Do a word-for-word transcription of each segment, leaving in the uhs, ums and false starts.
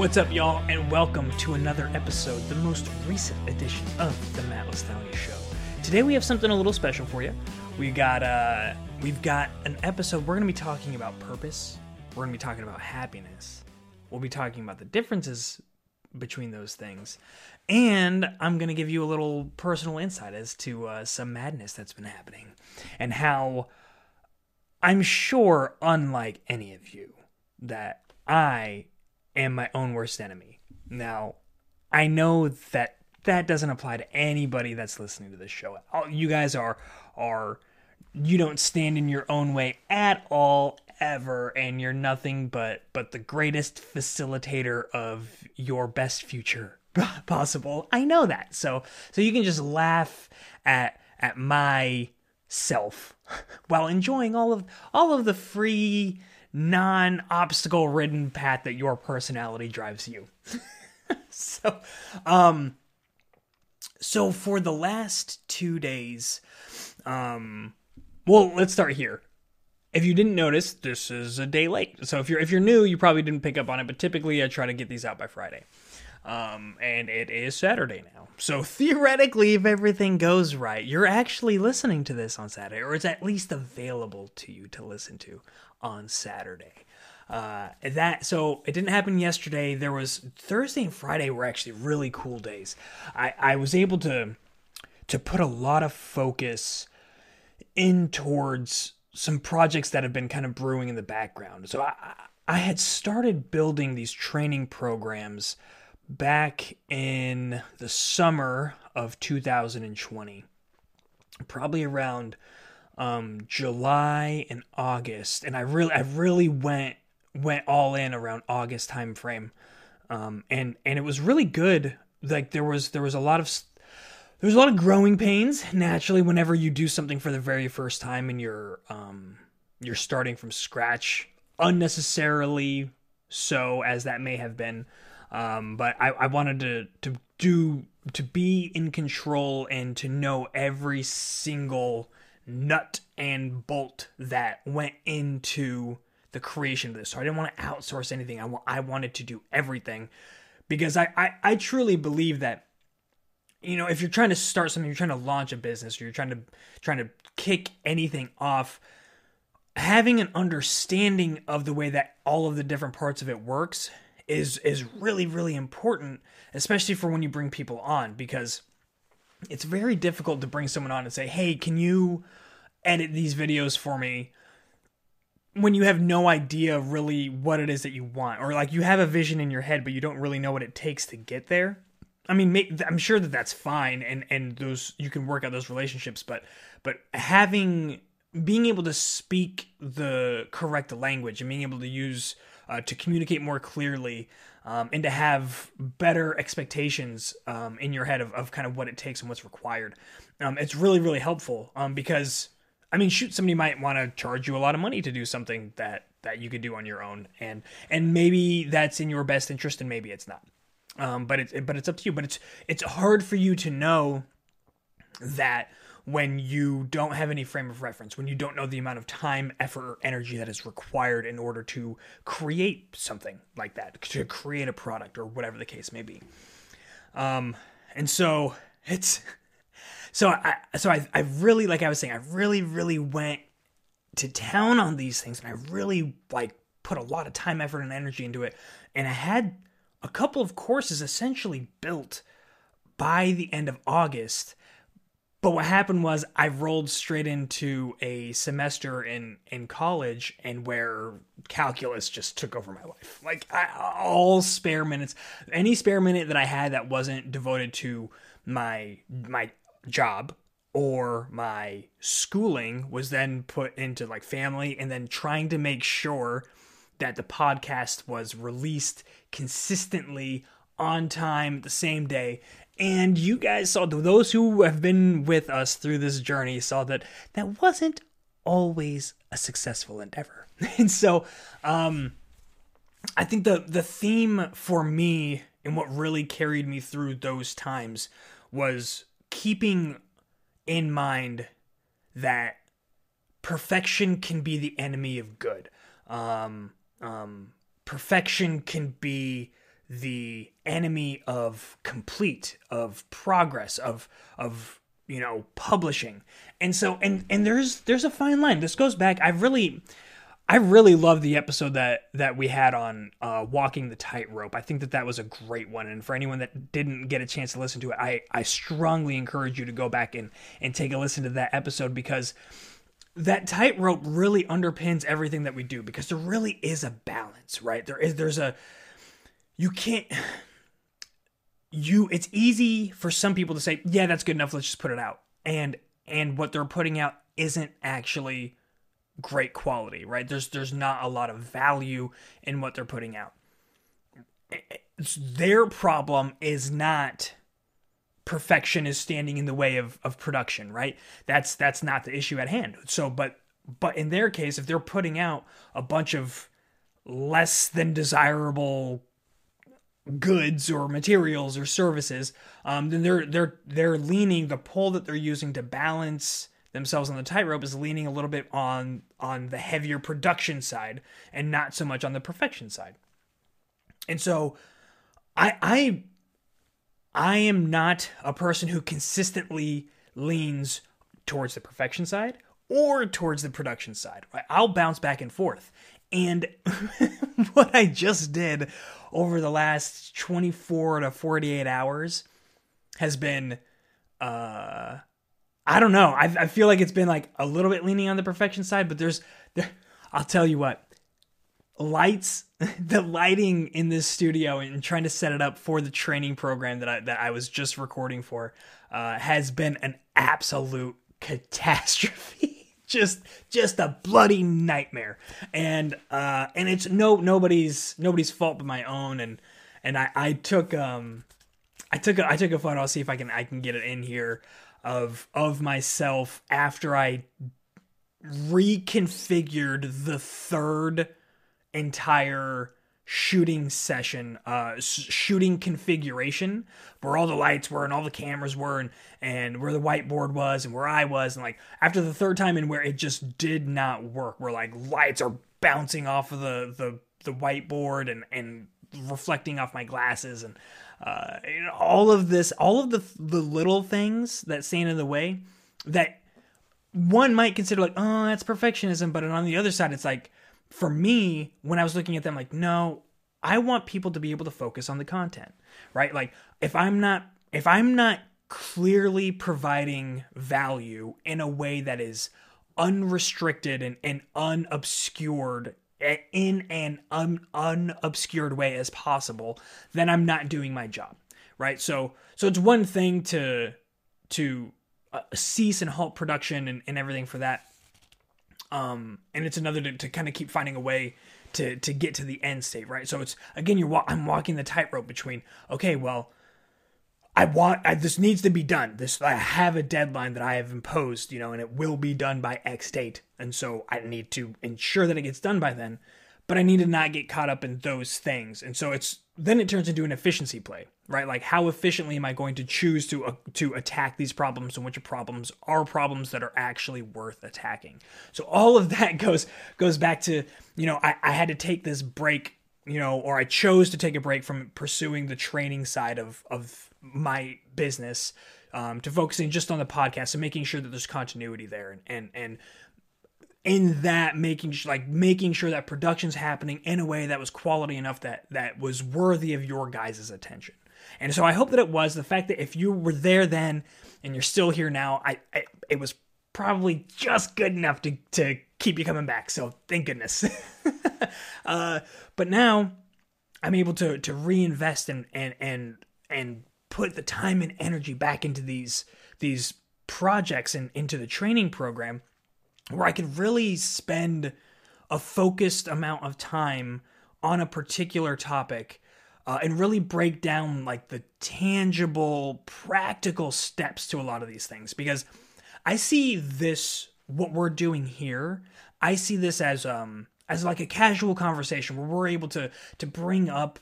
What's up, y'all, and welcome to another episode, the most recent edition of The Matt Lestalian Show. Today we have something a little special for you. We got, uh, we've got an episode. We're going to be talking about purpose. We're going to be talking about happiness. We'll be talking about the differences between those things. And I'm going to give you a little personal insight as to uh, some madness that's been happening and how I'm sure, unlike any of you, that I am my own worst enemy. Now, I know that that doesn't apply to anybody that's listening to this show. You guys are, are you don't stand in your own way at all, ever, and you're nothing but, but the greatest facilitator of your best future possible. I know that. So, so you can just laugh at, at my self while enjoying all of, all of the free, non-obstacle ridden path that your personality drives you. so, um, so for the last two days, um, well, let's start here. If you didn't notice, this is a day late. So if you're, if you're new, you probably didn't pick up on it, but typically I try to get these out by Friday. Um, and it is Saturday now. So theoretically, if everything goes right, you're actually listening to this on Saturday, or it's at least available to you to listen to on Saturday. Uh, that, so it didn't happen yesterday. There was Thursday and Friday were actually really cool days. I, I was able to, to put a lot of focus in towards some projects that have been kind of brewing in the background. So I, I had started building these training programs back in the summer of two thousand twenty, probably around um, July and August, and I really, I really went went all in around August timeframe, um, and and it was really good. Like there was there was a lot of there was a lot of growing pains naturally whenever you do something for the very first time and you're um, you're starting from scratch, unnecessarily so as that may have been. Um, but I, I wanted to, to do, to be in control and to know every single nut and bolt that went into the creation of this. So I didn't want to outsource anything. I, w- I wanted to do everything because I, I, I truly believe that, you know, if you're trying to start something, you're trying to launch a business or you're trying to, trying to kick anything off, having an understanding of the way that all of the different parts of it works is is really, really important, especially for when you bring people on, because it's very difficult to bring someone on and say, hey, can you edit these videos for me when you have no idea really what it is that you want, or like you have a vision in your head, but you don't really know what it takes to get there. I mean, I'm sure that that's fine, and, and those you can work out those relationships, but but having being able to speak the correct language and being able to use Uh, to communicate more clearly um, and to have better expectations um, in your head of, of kind of what it takes and what's required. Um, it's really, really helpful um, because, I mean, shoot, somebody might want to charge you a lot of money to do something that, that you could do on your own. And and maybe that's in your best interest and maybe it's not. Um, but, it's, but it's up to you. But it's it's hard for you to know that when you don't have any frame of reference, when you don't know the amount of time, effort, or energy that is required in order to create something like that, to create a product or whatever the case may be. Um, and so it's, so I, so I, I really, like I was saying, I really, really went to town on these things and I really like put a lot of time, effort, and energy into it. And I had a couple of courses essentially built by the end of August. But what happened was I rolled straight into a semester in, in college and where calculus just took over my life. Like I, all spare minutes, any spare minute that I had that wasn't devoted to my my job or my schooling was then put into like family and then trying to make sure that the podcast was released consistently on time the same day. And you guys saw, those who have been with us through this journey saw that that wasn't always a successful endeavor. And so um, I think the, the theme for me and what really carried me through those times was keeping in mind that perfection can be the enemy of good. Um, um, perfection can be the enemy of complete, of progress, of, of, you know, publishing. And so, and, and there's, there's a fine line. This goes back. I've really, I really love the episode that, that we had on uh, walking the tightrope. I think that that was a great one. And for anyone that didn't get a chance to listen to it, I, I strongly encourage you to go back and, and take a listen to that episode, because that tightrope really underpins everything that we do, because there really is a balance, right? There is, there's a, you can't, you, it's easy for some people to say, yeah, that's good enough, let's just put it out. And, and what they're putting out isn't actually great quality, right? There's there's not a lot of value in what they're putting out. It's, their problem is not perfection is standing in the way of, of production, right? That's that's not the issue at hand. So, but but in their case, if they're putting out a bunch of less than desirable goods or materials or services, um, then they're they're they're leaning, the pole that they're using to balance themselves on the tightrope is leaning a little bit on on the heavier production side and not so much on the perfection side. And so I I I am not a person who consistently leans towards the perfection side or towards the production side. Right? I'll bounce back and forth. And what I just did over the last twenty-four to forty-eight hours has been uh I don't know. I, I feel like it's been like a little bit leaning on the perfection side, but there's, there, I'll tell you what, lights, the lighting in this studio and trying to set it up for the training program that I, that I was just recording for, uh, has been an absolute catastrophe. just, just a bloody nightmare. And, uh, and it's no, nobody's, nobody's fault but my own. And, and I, I took, um, I took, a, I took a photo. I'll see if I can, I can get it in here. of of myself after I reconfigured the third entire shooting session, uh, shooting configuration, where all the lights were and all the cameras were and, and where the whiteboard was and where I was. And like after the third time and where it just did not work, where like lights are bouncing off of the, the, the whiteboard and, and reflecting off my glasses and, Uh, you know, all of this, all of the the little things that stand in the way that one might consider like, oh, that's perfectionism. But on the other side, it's like, for me, when I was looking at them, like, no, I want people to be able to focus on the content, right? Like if I'm not, if I'm not clearly providing value in a way that is unrestricted and, and unobscured in an un- unobscured way as possible, then I'm not doing my job, right? So, so it's one thing to, to uh, cease and halt production and, and everything for that. Um, and it's another to, to kind of keep finding a way to, to get to the end state, right? So it's, again, you're, wa- I'm walking the tightrope between, okay, well, I want, I, this needs to be done. This, I have a deadline that I have imposed, you know, and it will be done by X date. And so I need to ensure that it gets done by then, but I need to not get caught up in those things. And so it's, then it turns into an efficiency play, right? Like how efficiently am I going to choose to, uh, to attack these problems, and which problems are problems that are actually worth attacking. So all of that goes, goes back to, you know, I, I had to take this break, you know, or I chose to take a break from pursuing the training side of, of, my business, um, to focusing just on the podcast and making sure that there's continuity there. And, and, and in that making sh- like making sure that production's happening in a way that was quality enough that, that was worthy of your guys' attention. And so I hope that it was. The fact that if you were there then and you're still here now, I, I it was probably just good enough to, to keep you coming back. So thank goodness. uh, but now I'm able to, to reinvest and, and, and, and, put the time and energy back into these these projects and into the training program, where I could really spend a focused amount of time on a particular topic, uh, and really break down like the tangible, practical steps to a lot of these things. Because I see this, what we're doing here, I see this as um as like a casual conversation where we're able to to bring up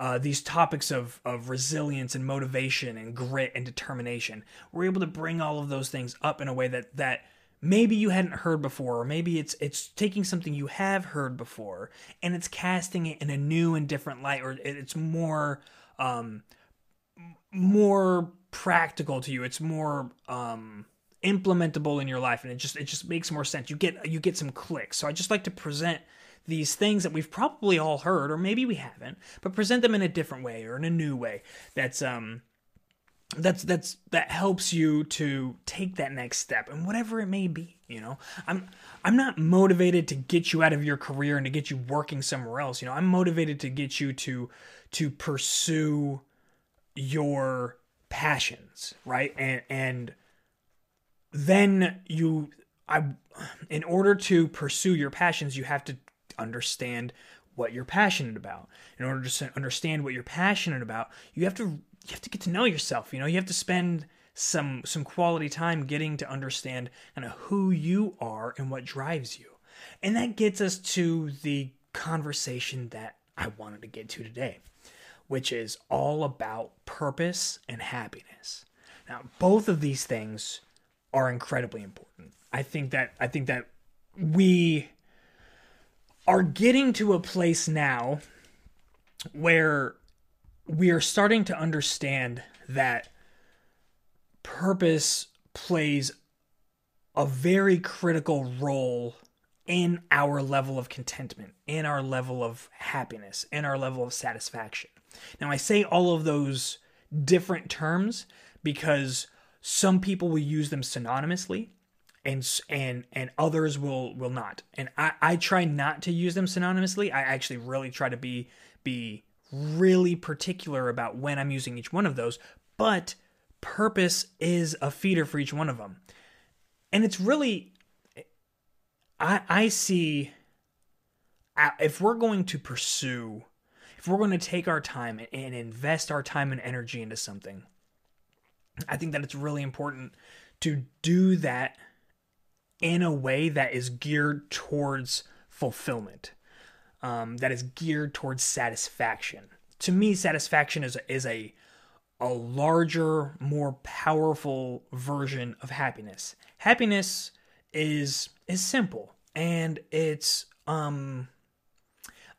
Uh, these topics of, of resilience and motivation and grit and determination. We're able to bring all of those things up in a way that, that maybe you hadn't heard before, or maybe it's it's taking something you have heard before and it's casting it in a new and different light, or it's more um more practical to you. It's more um implementable in your life, and it just it just makes more sense. You get you get some clicks. So I just like to present these things that we've probably all heard, or maybe we haven't, but present them in a different way or in a new way. That's um That's that's that helps you to take that next step, and whatever it may be, you know. I'm I'm not motivated to get you out of your career and to get you working somewhere else. You know, I'm motivated to get you to to pursue your passions, right? And and then you, I, in order to pursue your passions, you have to understand what you're passionate about. In order to understand what you're passionate about, you have to. You have to get to know yourself, you know, you have to spend some some quality time getting to understand kind of who you are and what drives you. And that gets us to the conversation that I wanted to get to today, which is all about purpose and happiness. Now, both of these things are incredibly important. I think that I think that we are getting to a place now where we are starting to understand that purpose plays a very critical role in our level of contentment, in our level of happiness, in our level of satisfaction. Now, I say all of those different terms because some people will use them synonymously, and and and others will will not. And I, I try not to use them synonymously. I actually really try to be be. really particular about when I'm using each one of those, but purpose is a feeder for each one of them. And it's really, I I see, if we're going to pursue, if we're going to take our time and invest our time and energy into something, I think that it's really important to do that in a way that is geared towards fulfillment. Um, that is geared towards satisfaction. To me, satisfaction is a, is a a larger, more powerful version of happiness. Happiness is is simple, and it's um.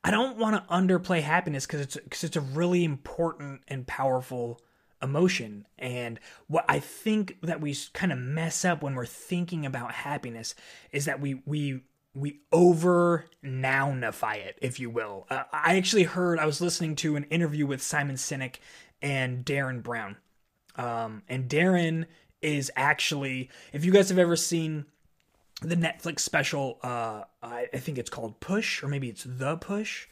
I don't want to underplay happiness because it's because it's a really important and powerful emotion. And what I think that we kind of mess up when we're thinking about happiness is that we we. We over-nounify it, if you will. Uh, I actually heard, I was listening to an interview with Simon Sinek and Darren Brown. Um, and Darren is actually, if you guys have ever seen the Netflix special, uh, I, I think it's called Push, or maybe it's The Push.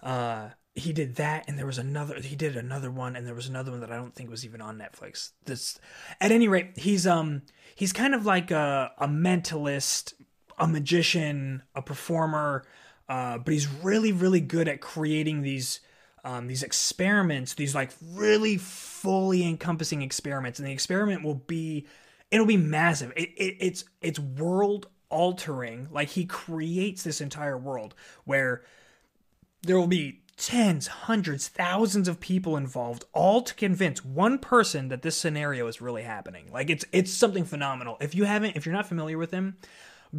Uh, he did that, and there was another, he did another one, and there was another one that I don't think was even on Netflix. This, at any rate, he's um he's kind of like a, a mentalist, a magician, a performer, uh, but he's really, really good at creating these um, these experiments, these like really fully encompassing experiments. And the experiment will be, it'll be massive. It, it, it's it's world altering. Like he creates this entire world where there will be tens, hundreds, thousands of people involved, all to convince one person that this scenario is really happening. Like it's it's something phenomenal. If you haven't, if you're not familiar with him,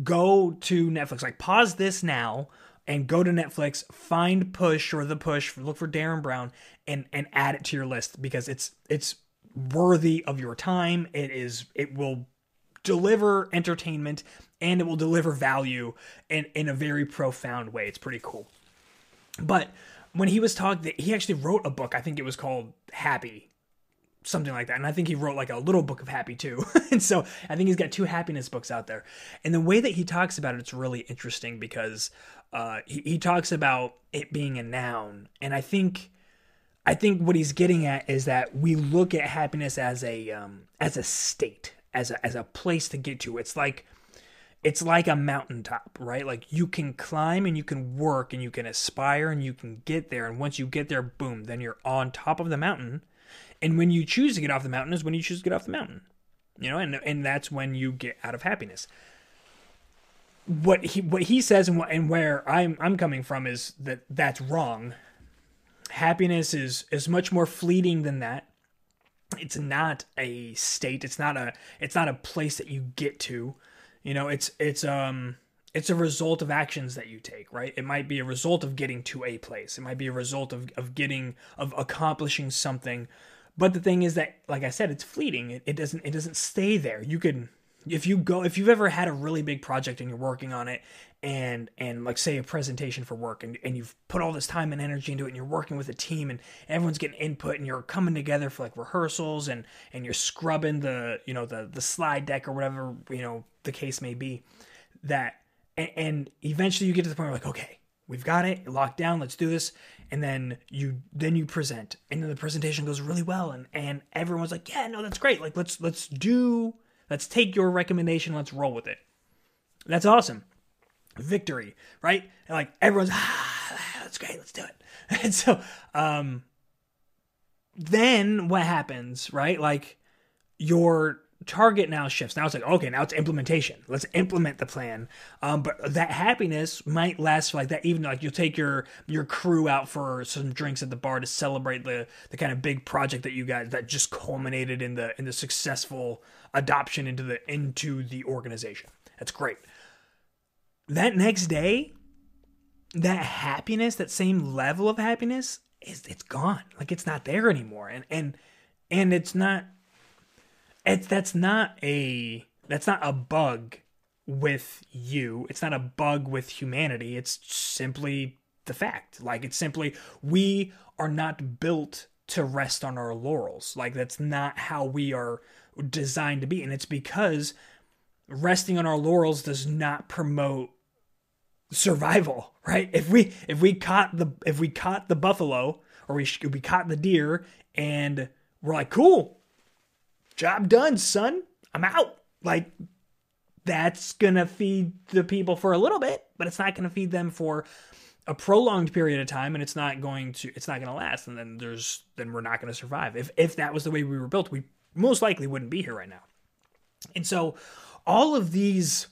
go to Netflix, like pause this now and go to Netflix, find Push or The Push, look for Darren Brown and, and add it to your list because it's, it's worthy of your time. It is, it will deliver entertainment and it will deliver value in, in a very profound way. It's pretty cool. But when he was talking, he actually wrote a book. I think it was called Happy, something like that. And I think he wrote like a little book of happy too. And so I think he's got two happiness books out there. And the way that he talks about it, it's really interesting because uh, he, he talks about it being a noun. And I think, I think what he's getting at is that we look at happiness as a, um, as a state, as a, as a place to get to. It's like, it's like a mountaintop, right? Like you can climb and you can work and you can aspire and you can get there. And once you get there, boom, then you're on top of the mountain. And when you choose to get off the mountain is when you choose to get off the mountain, you know, and and that's when you get out of happiness. What he what he says and what, and where I'm I'm coming from is that that's wrong. Happiness is is much more fleeting than that. It's not a state. It's not a it's not a place that you get to. You know, it's it's um it's a result of actions that you take, right? It might be a result of getting to a place. It might be a result of of getting of accomplishing something. But the thing is that, like I said, it's fleeting. It, it doesn't it doesn't stay there. You can if you go if you've ever had a really big project and you're working on it, and and like say a presentation for work, and and you've put all this time and energy into it, and you're working with a team, and everyone's getting input, and you're coming together for like rehearsals, and and you're scrubbing the you know the the slide deck or whatever you know the case may be, that and, and eventually you get to the point where like, okay, we've got it locked down, let's do this. And then you then you present, and then the presentation goes really well, and and everyone's like, yeah, no, that's great, like let's let's do Let's take your recommendation. Let's roll with it. That's awesome. Victory, right? And like everyone's, ah, that's great. Let's do it. And so um, then what happens, right? Like your target now shifts. Now it's like, okay, now it's implementation. Let's implement the plan. Um, but that happiness might last for like that evening. Like you'll take your your crew out for some drinks at the bar to celebrate the the kind of big project that you guys that just culminated in the in the successful adoption into the into the organization. That's great. That next day, that happiness, that same level of happiness, is it's gone. Like it's not there anymore. And and and it's not it's that's not a that's not a bug with you. It's not a bug with humanity. It's simply the fact. Like it's simply we are not built to rest on our laurels. Like that's not how we are designed to be, and it's because resting on our laurels does not promote survival, right? If we if we caught the if we caught the buffalo or we we caught the deer and we're like, cool, job done, son, I'm out. Like that's gonna feed the people for a little bit, but it's not gonna feed them for a prolonged period of time, and it's not going to it's not gonna last. And then there's then we're not gonna survive. If if that was the way we were built, we most likely wouldn't be here right now. And so all of these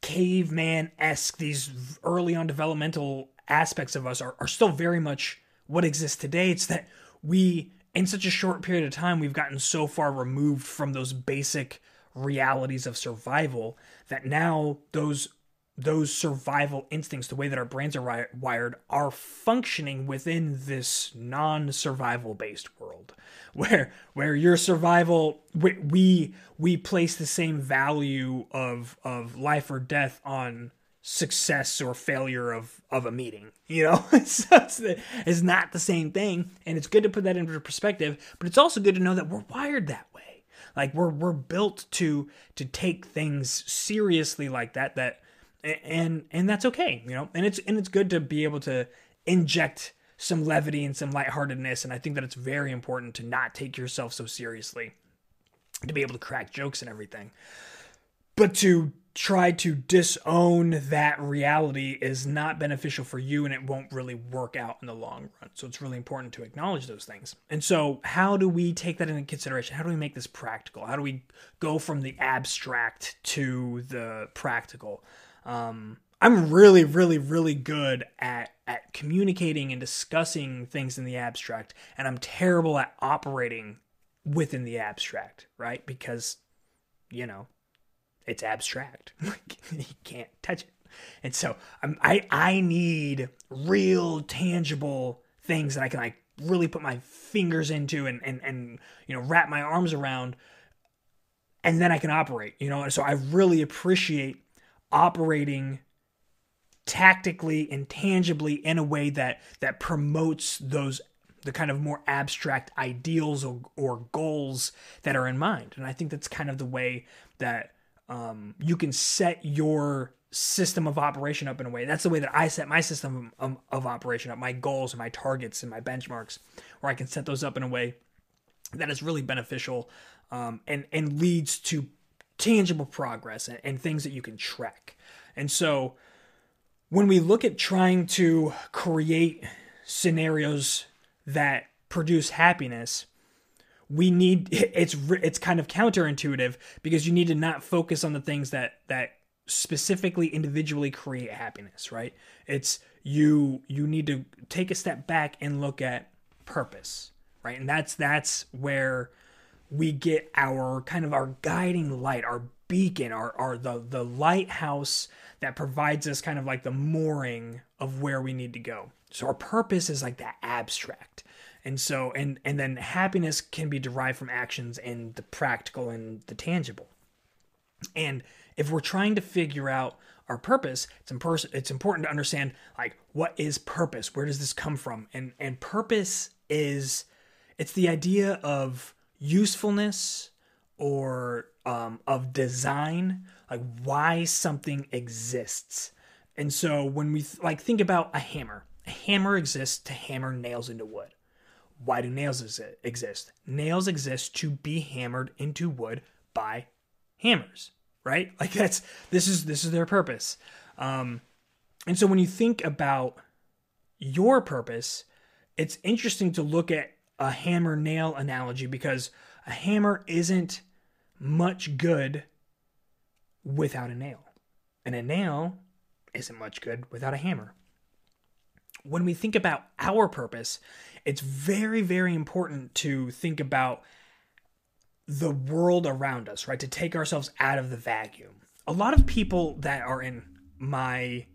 caveman-esque, these early on developmental aspects of us are, are still very much what exists today. It's that we, in such a short period of time, we've gotten so far removed from those basic realities of survival that now those those survival instincts, the way that our brains are wired, are functioning within this non-survival based world where, where your survival, we, we place the same value of, of life or death on success or failure of, of a meeting, you know, so it's, the, it's not the same thing. And it's good to put that into perspective, but it's also good to know that we're wired that way. Like we're, we're built to, to take things seriously like that, that, And and that's okay, you know, and it's and it's good to be able to inject some levity and some lightheartedness. And I think that it's very important to not take yourself so seriously, to be able to crack jokes and everything. But to try to disown that reality is not beneficial for you, and it won't really work out in the long run. So it's really important to acknowledge those things. And so how do we take that into consideration? How do we make this practical? How do we go from the abstract to the practical? Um, I'm really, really, really good at, at communicating and discussing things in the abstract, and I'm terrible at operating within the abstract, right? Because, you know, it's abstract. You can't touch it. And so I'm, I, I need real tangible things that I can like really put my fingers into and, and, and, you know, wrap my arms around, and then I can operate, you know? And so I really appreciate operating tactically and tangibly in a way that that promotes those the kind of more abstract ideals or, or goals that are in mind. And I think that's kind of the way that um, you can set your system of operation up in a way. That's the way that I set my system of, of operation up, my goals and my targets and my benchmarks, where I can set those up in a way that is really beneficial um, and and leads to tangible progress and, and things that you can track. And so when we look at trying to create scenarios that produce happiness, we need, it's it's kind of counterintuitive, because you need to not focus on the things that that specifically individually create happiness, right? It's you you need to take a step back and look at purpose, right? And that's that's where we get our kind of our guiding light, our beacon, our, our the, the lighthouse that provides us kind of like the mooring of where we need to go. So our purpose is like that abstract. And so, and, and then happiness can be derived from actions and the practical and the tangible. And if we're trying to figure out our purpose, it's impers- it's important to understand, like, what is purpose? Where does this come from? And, and purpose is, it's the idea of usefulness or um, of design, like why something exists. And so when we th- like think about a hammer, a hammer exists to hammer nails into wood. Why do nails exist? Nails exist to be hammered into wood by hammers, right? Like that's, this is, this is their purpose. Um, and so when you think about your purpose, it's interesting to look at a hammer nail analogy, because a hammer isn't much good without a nail, and a nail isn't much good without a hammer. When we think about our purpose, it's very, very important to think about the world around us, right? To take ourselves out of the vacuum. A lot of people that are in my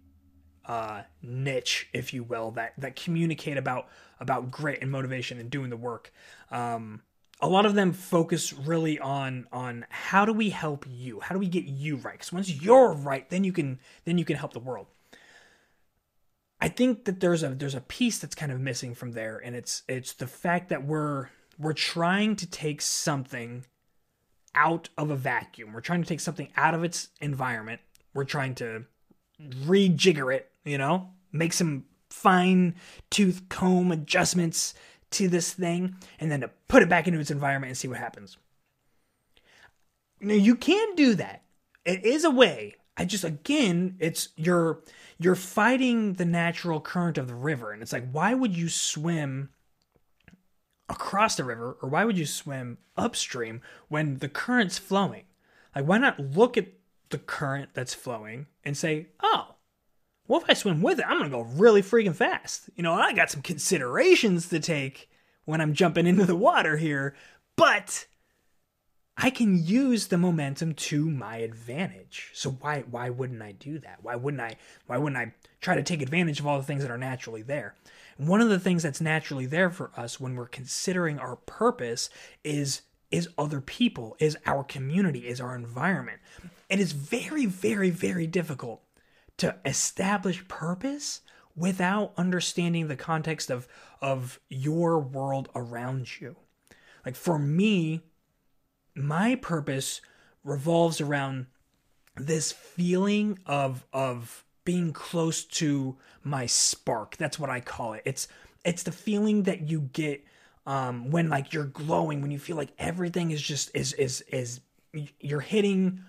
uh, niche, if you will, that, that communicate about, about grit and motivation and doing the work, um, a lot of them focus really on, on how do we help you? How do we get you right? Because once you're right, then you can, then you can help the world. I think that there's a there's a piece that's kind of missing from there, and it's it's the fact that we're we're trying to take something out of a vacuum. We're trying to take something out of its environment. We're trying to rejigger it, you know, make some fine tooth comb adjustments to this thing, and then to put it back into its environment and see what happens. Now, you can do that. It is a way. I just, again, it's you're you're fighting the natural current of the river. And it's like, why would you swim across the river, or why would you swim upstream when the current's flowing? Like, why not look at the current that's flowing and say, oh, well, if I swim with it, I'm going to go really freaking fast. You know, I got some considerations to take when I'm jumping into the water here, but I can use the momentum to my advantage. So why why wouldn't I do that? Why wouldn't I why wouldn't I try to take advantage of all the things that are naturally there? And one of the things that's naturally there for us when we're considering our purpose is is other people, is our community, is our environment. It is very, very, very difficult to establish purpose without understanding the context of of your world around you. Like for me, my purpose revolves around this feeling of of being close to my spark. That's what I call it. It's it's the feeling that you get um, when like you're glowing, when you feel like everything is just is is is you're hitting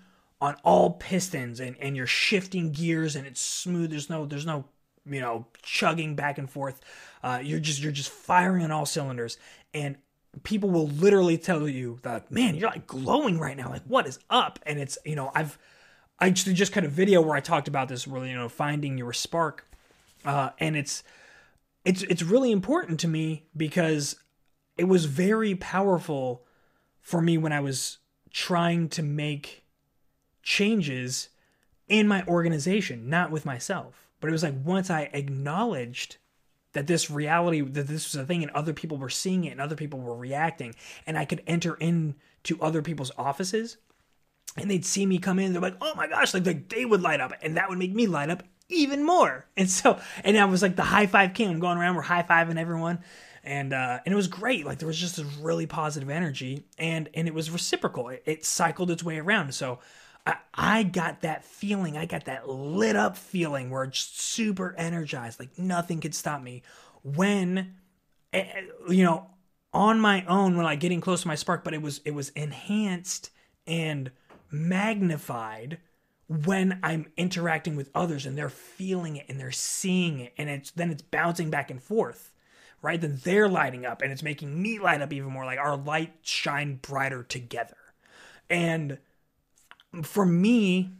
on all pistons and, and you're shifting gears and it's smooth. There's no there's no you know chugging back and forth. Uh, you're just you're just firing on all cylinders. And people will literally tell you that, man, you're like glowing right now. Like, what is up? And it's, you know, I've, I just, just cut a video where I talked about this, really, you know, finding your spark. Uh, and it's, it's, it's really important to me because it was very powerful for me when I was trying to make changes in my organization, not with myself. But it was like, once I acknowledged that this reality, that this was a thing and other people were seeing it and other people were reacting, and I could enter into other people's offices and they'd see me come in. They're like, oh my gosh, like, like they would light up, and that would make me light up even more. And so, and I was like the high five king. I'm going around, we're high fiving everyone. And, uh, and it was great. Like there was just this really positive energy, and, and it was reciprocal. It, it cycled its way around. So I, I got that feeling. I got that lit up feeling where it's super energized, like nothing could stop me. When, you know, on my own, when like getting close to my spark, but it was it was enhanced and magnified when I'm interacting with others and they're feeling it and they're seeing it, and it's then it's bouncing back and forth, right? Then they're lighting up and it's making me light up even more. Like our light shine brighter together, and for me,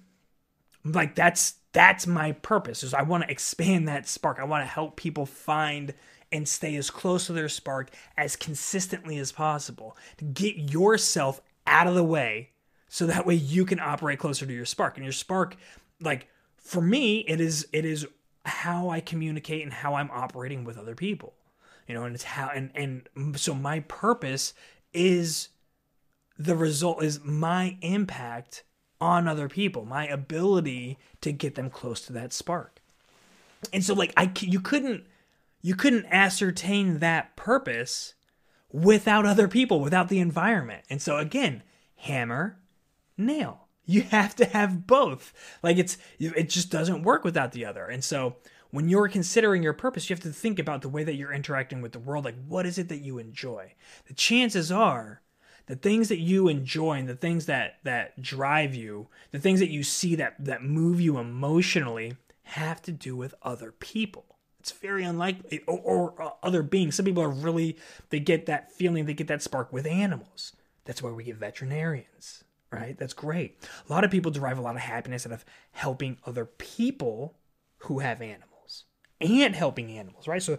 like that's that's my purpose, is I want to expand that spark. I want to help people find and stay as close to their spark as consistently as possible. Get yourself out of the way so that way you can operate closer to your spark. And your spark, like for me, it is it is how I communicate and how I'm operating with other people. You know, and it's how and and so my purpose is the result is my impact on other people, my ability to get them close to that spark. And so like I you couldn't you couldn't ascertain that purpose without other people, without the environment. And so again, hammer, nail. You have to have both. Like it's it just doesn't work without the other. And so when you're considering your purpose, you have to think about the way that you're interacting with the world. Like, what is it that you enjoy? The chances are the things that you enjoy and the things that, that drive you, the things that you see that, that move you emotionally have to do with other people. It's very unlikely, or, or uh, other beings. Some people are really, they get that feeling, they get that spark with animals. That's why we get veterinarians, right? That's great. A lot of people derive a lot of happiness out of helping other people who have animals. And helping animals, right? So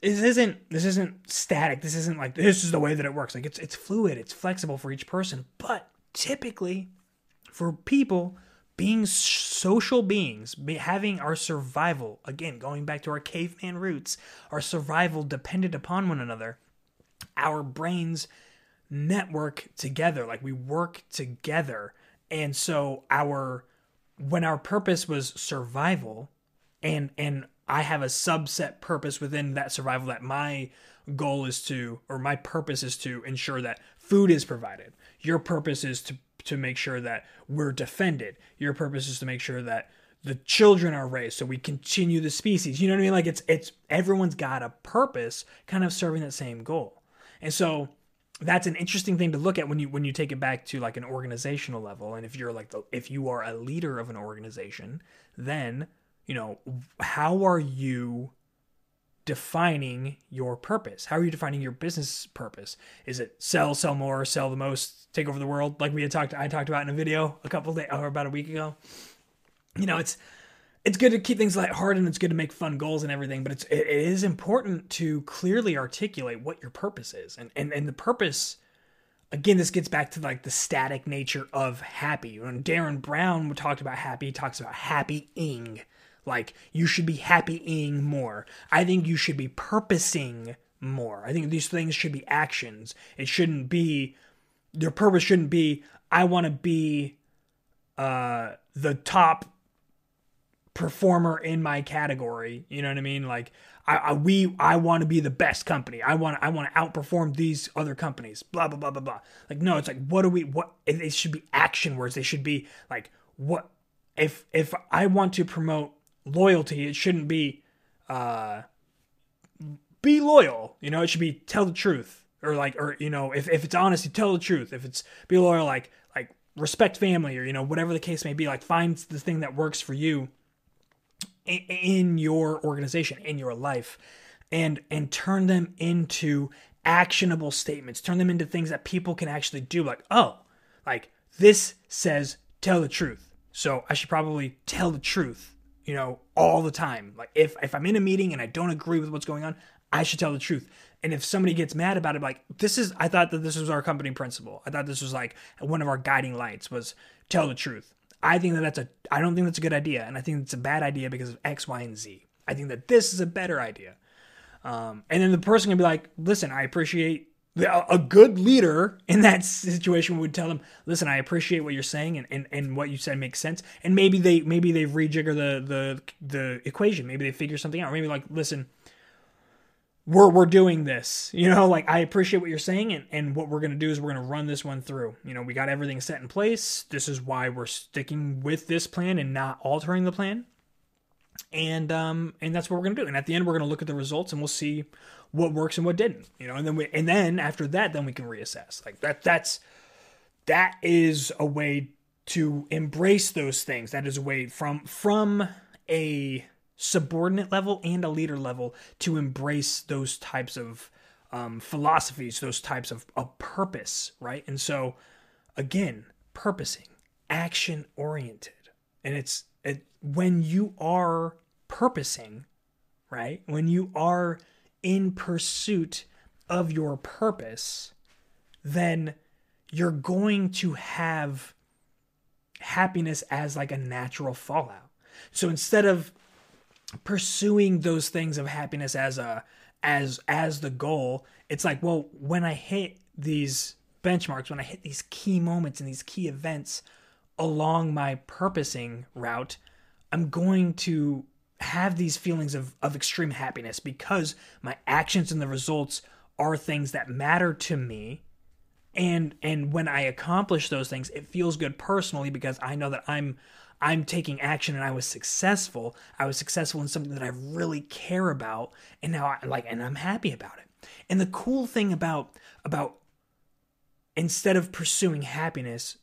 this isn't this isn't static. This isn't like this is the way that it works. Like it's it's fluid, it's flexible for each person. But typically, for people, being social beings, having our survival, again, going back to our caveman roots, our survival dependent upon one another, our brains network together, like we work together. And so our when our purpose was survival. And and I have a subset purpose within that survival that my goal is to, or my purpose is to ensure that food is provided. Your purpose is to, to make sure that we're defended. Your purpose is to make sure that the children are raised so we continue the species. You know what I mean? Like it's it's everyone's got a purpose kind of serving that same goal. And so that's an interesting thing to look at when you when you take it back to like an organizational level. And if you're like the, if you are a leader of an organization, then you know, how are you defining your purpose? How are you defining your business purpose? Is it sell, sell more, sell the most, take over the world? Like we had talked, I talked about in a video a couple of days, or about a week ago. You know, it's it's good to keep things lighthearted, and it's good to make fun goals and everything, but it's it is important to clearly articulate what your purpose is, and and and the purpose. Again, this gets back to like the static nature of happy. When Darren Brown talked about happy, he talks about happying. Like, you should be happying more. I think you should be purposing more. I think these things should be actions. It shouldn't be, your purpose shouldn't be, I want to be uh, the top performer in my category. You know what I mean? Like, I, I we I want to be the best company. I want I want to outperform these other companies. Blah blah blah blah blah. Like, no, it's like, what do we? What it, it should be action words. They should be like, what if if I want to promote loyalty, it shouldn't be uh be loyal. You know, it should be tell the truth, or like, or you know, if, if it's honesty, tell the truth. If it's be loyal, like like respect family, or you know, whatever the case may be. Like, find the thing that works for you in, in your organization, in your life, and and turn them into actionable statements. Turn them into things that people can actually do. Like, oh, like this says tell the truth, so I should probably tell the truth. You know, all the time. Like if, if I'm in a meeting and I don't agree with what's going on, I should tell the truth. And if somebody gets mad about it, like this is, I thought that this was our company principle. I thought this was like one of our guiding lights was tell the truth. I think that that's a, I don't think that's a good idea. And I think it's a bad idea because of X, Y, and Z. I think that this is a better idea. Um, and then the person can be like, listen, I appreciate a good leader in that situation would tell them, listen, I appreciate what you're saying, and, and, and what you said makes sense. And maybe they maybe they rejigger the, the the equation. Maybe they figure something out. Maybe like, listen, we're we're doing this. You know, like I appreciate what you're saying, and, and what we're gonna do is we're gonna run this one through. You know, we got everything set in place. This is why we're sticking with this plan and not altering the plan. And um and that's what we're gonna do. And at the end, we're gonna look at the results, and we'll see what works and what didn't. You know, and then we and then after that, then we can reassess. Like that that's that is a way to embrace those things. That is a way from from a subordinate level and a leader level to embrace those types of um, philosophies, those types of a purpose, right? And so again, purposing, action oriented, and it's it when you are purposing, right? When you are in pursuit of your purpose, then you're going to have happiness as like a natural fallout. So instead of pursuing those things of happiness as a as as the goal, it's like, well, when I hit these benchmarks, when I hit these key moments and these key events along my purposing route, I'm going to have these feelings of, of extreme happiness because my actions and the results are things that matter to me. And and when I accomplish those things, it feels good personally because I know that I'm I'm taking action and I was successful. I was successful in something that I really care about, and now I like and I'm happy about it. And the cool thing about about instead of pursuing happiness,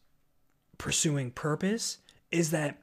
pursuing purpose is that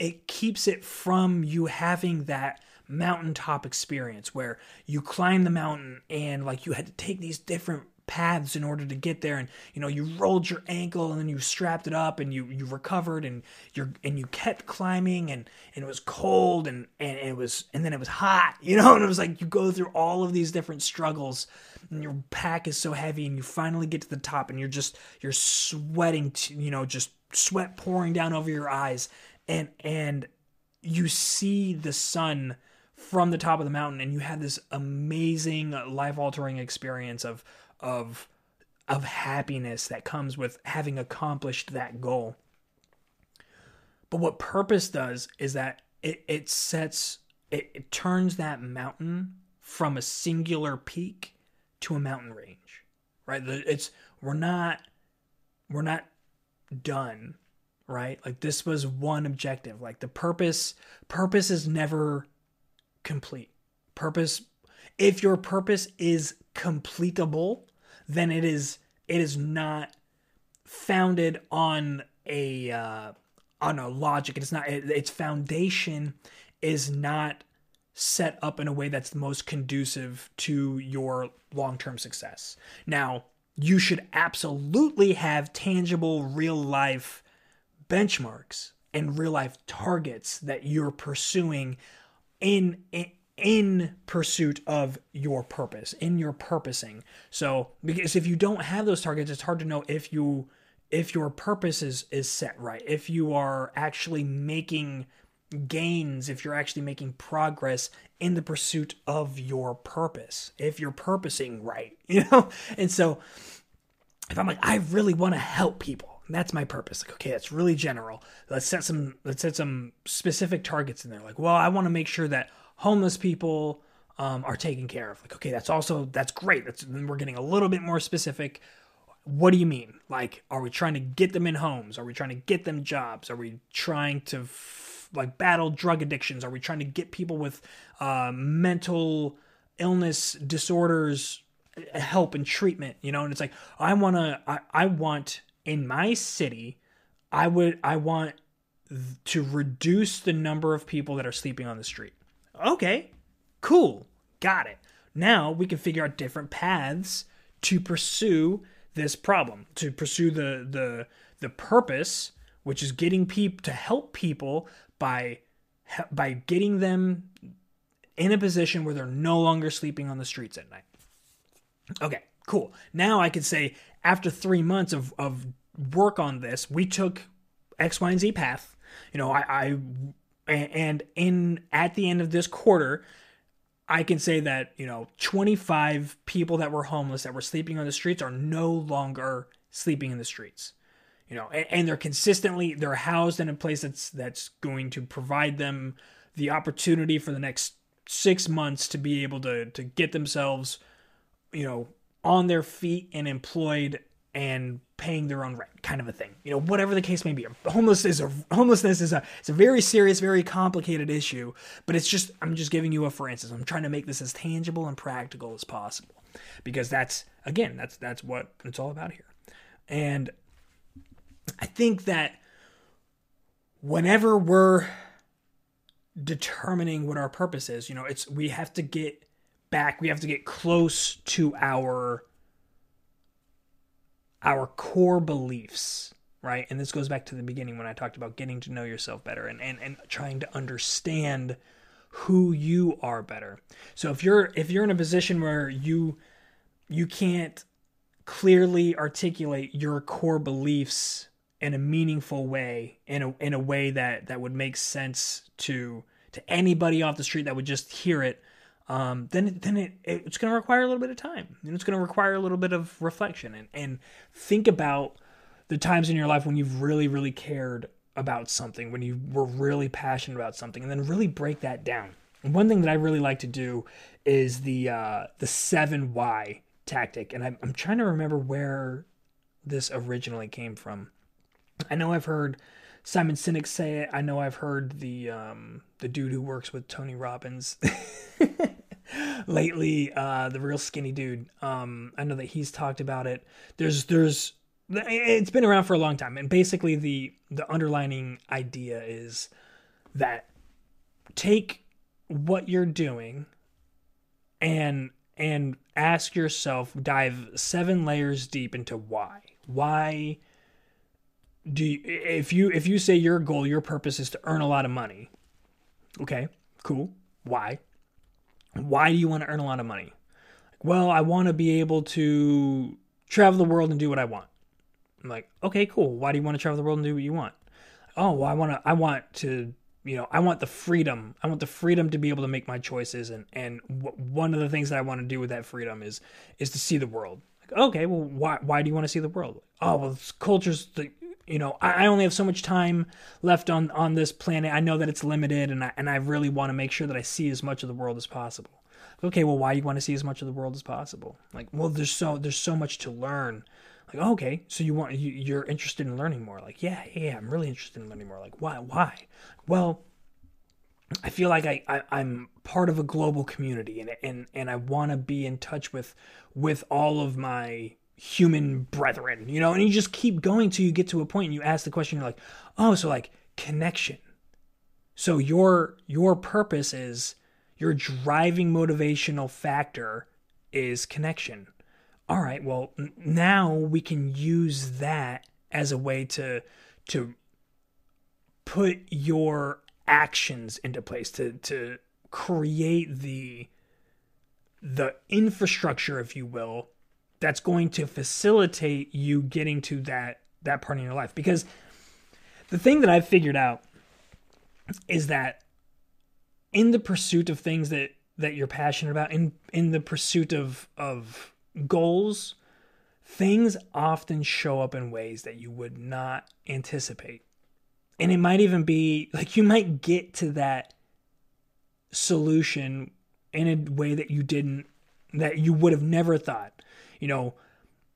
it keeps it from you having that mountaintop experience where you climb the mountain and like you had to take these different paths in order to get there, and you know you rolled your ankle and then you strapped it up and you you recovered and you're and you kept climbing and and it was cold and and it was and then it was hot, you know, and it was like you go through all of these different struggles and your pack is so heavy and you finally get to the top and you're just you're sweating to, you know just sweat pouring down over your eyes and and you see the sun from the top of the mountain and you have this amazing life-altering experience of of of happiness that comes with having accomplished that goal. But what purpose does is that it, it sets, it, it turns that mountain from a singular peak to a mountain range, right? It's, we're not, we're not done, right? Like this was one objective, like the purpose, purpose is never complete. Purpose, if your purpose is completable, then it is it is not founded on a uh, on a logic. It's not it, its foundation is not set up in a way that's most conducive to your long-term success. Now, you should absolutely have tangible real-life benchmarks and real-life targets that you're pursuing in, in in pursuit of your purpose, in your purposing. So, because if you don't have those targets, it's hard to know if you, if your purpose is, is set right, if you are actually making gains, if you're actually making progress in the pursuit of your purpose, if you're purposing right, you know? And so if I'm like, I really want to help people, that's my purpose. Like, okay, that's really general. Let's set some, let's set some specific targets in there. Like, well, I want to make sure that homeless people um, are taken care of. Like, okay, that's also, that's great. That's, we're getting a little bit more specific. What do you mean? Like, are we trying to get them in homes? Are we trying to get them jobs? Are we trying to f- like battle drug addictions? Are we trying to get people with uh, mental illness disorders help and treatment? You know, and it's like, I want to, I, I want in my city, I would, I want to reduce the number of people that are sleeping on the street. Okay, cool, got it. Now we can figure out different paths to pursue this problem, to pursue the the the purpose, which is getting people to help people by by getting them in a position where they're no longer sleeping on the streets at night. Okay, cool. Now I could say after three months of of work on this, we took X, Y, and Z path. You know, I. I And in at the end of this quarter, I can say that, you know, twenty-five people that were homeless, that were sleeping on the streets, are no longer sleeping in the streets, you know, and, and they're consistently, they're housed in a place that's, that's going to provide them the opportunity for the next six months to be able to, to get themselves, you know, on their feet and employed and paying their own rent, kind of a thing. You know, whatever the case may be, homeless is a, homelessness is a, it's a very serious, very complicated issue, but it's just, I'm just giving you a, for instance, I'm trying to make this as tangible and practical as possible, because that's, again, that's, that's what it's all about here. And I think that whenever we're determining what our purpose is, you know, it's, we have to get back, we have to get close to our our core beliefs, right? And this goes back to the beginning when I talked about getting to know yourself better and, and, and trying to understand who you are better. So if you're if you're in a position where you you can't clearly articulate your core beliefs in a meaningful way, in a in a way that that would make sense to to anybody off the street that would just hear it, um, then then it, it's going to require a little bit of time, and it's going to require a little bit of reflection, and and think about the times in your life when you've really really cared about something, when you were really passionate about something, and then really break that down. And one thing that I really like to do is the uh, the seven why tactic, and I'm, I'm trying to remember where this originally came from. I know I've heard Simon Sinek say it. I know I've heard the um, the dude who works with Tony Robbins lately, uh, the real skinny dude. Um, I know that he's talked about it. There's there's it's been around for a long time, and basically the the underlining idea is that take what you're doing and and ask yourself, dive seven layers deep into why. Why do you, if you if you say your goal, your purpose is to earn a lot of money. Okay, cool. Why? Why do you want to earn a lot of money? Well, I want to be able to travel the world and do what I want. I'm like, okay, cool. Why do you want to travel the world and do what you want? Oh, well, I want to, I want to, you know, I want the freedom. I want the freedom to be able to make my choices. And, and w- one of the things that I want to do with that freedom is, is to see the world. Like, okay, well, why, why do you want to see the world? Oh, well, culture's the, you know, I, I only have so much time left on, on this planet. I know that it's limited, and I, and I really want to make sure that I see as much of the world as possible. Okay, well, why do you want to see as much of the world as possible? Like, well, there's so, there's so much to learn. Like, okay, so you want, you, you're interested in learning more. Like, yeah, yeah, I'm really interested in learning more. Like, why, why? Well, I feel like I, I I'm part of a global community, and and and I want to be in touch with with all of my human brethren, you know. And you just keep going till you get to a point, and you ask the question, you're like, oh, so like connection. So your your purpose is, your driving motivational factor is connection. All right, well, now we can use that as a way to to put your actions into place, to to create the the infrastructure, if you will, that's going to facilitate you getting to that that part in your life. Because the thing that I've figured out is that in the pursuit of things that, that you're passionate about, in in the pursuit of of goals, things often show up in ways that you would not anticipate. And it might even be like, you might get to that solution in a way that you didn't, that you would have never thought. You know,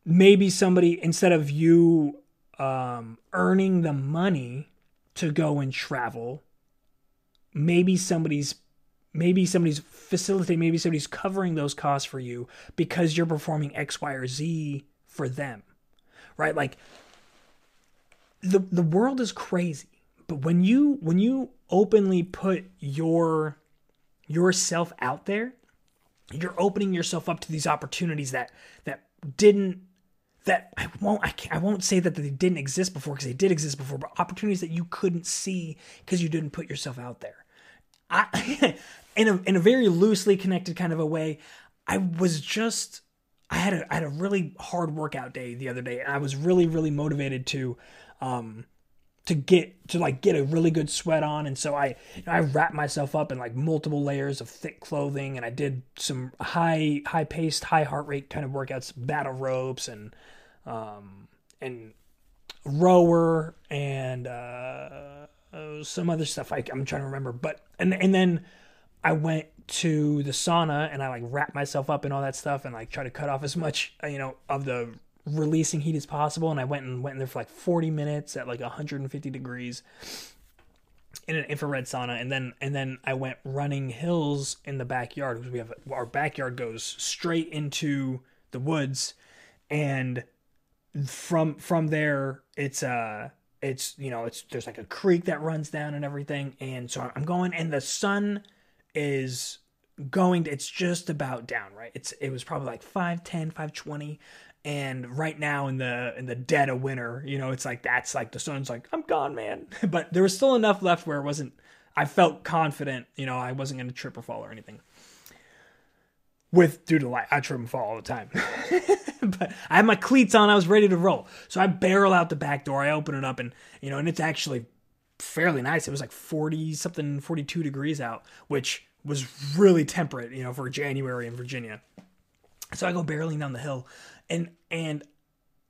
maybe somebody, instead of you um, earning the money to go and travel, maybe somebody's Maybe somebody's facilitating, maybe somebody's covering those costs for you because you're performing X, Y, or Z for them, right? Like the the world is crazy, but when you when you openly put your yourself out there, you're opening yourself up to these opportunities that that didn't that I won't I, can't, I won't say that they didn't exist before, because they did exist before, but opportunities that you couldn't see because you didn't put yourself out there. I, in a in a very loosely connected kind of a way, I was just I had a I had a really hard workout day the other day, and I was really really motivated to um to get to like get a really good sweat on, and so I you know, I wrapped myself up in like multiple layers of thick clothing, and I did some high high paced high heart rate kind of workouts, battle ropes and um and rower and uh Uh, some other stuff I, I'm trying to remember, but and and then I went to the sauna, and I like wrapped myself up in all that stuff, and like try to cut off as much, you know, of the releasing heat as possible. And I went and went in there for like forty minutes at like one hundred fifty degrees in an infrared sauna, and then and then I went running hills in the backyard, because we have our backyard goes straight into the woods, and from from there it's uh It's, you know, it's, there's like a creek that runs down and everything. And so I'm going, and the sun is going, to, it's just about down, right? It's, it was probably like five ten, five twenty. And right now in the, in the dead of winter, you know, it's like, that's like the sun's like, I'm gone, man. But there was still enough left where it wasn't, I felt confident, you know, I wasn't going to trip or fall or anything. With due to light, I trip and fall all the time. But I had my cleats on. I was ready to roll. So I barrel out the back door. I open it up, and you know, and it's actually fairly nice. It was like forty something, forty-two degrees out, which was really temperate, you know, for January in Virginia. So I go barreling down the hill, and and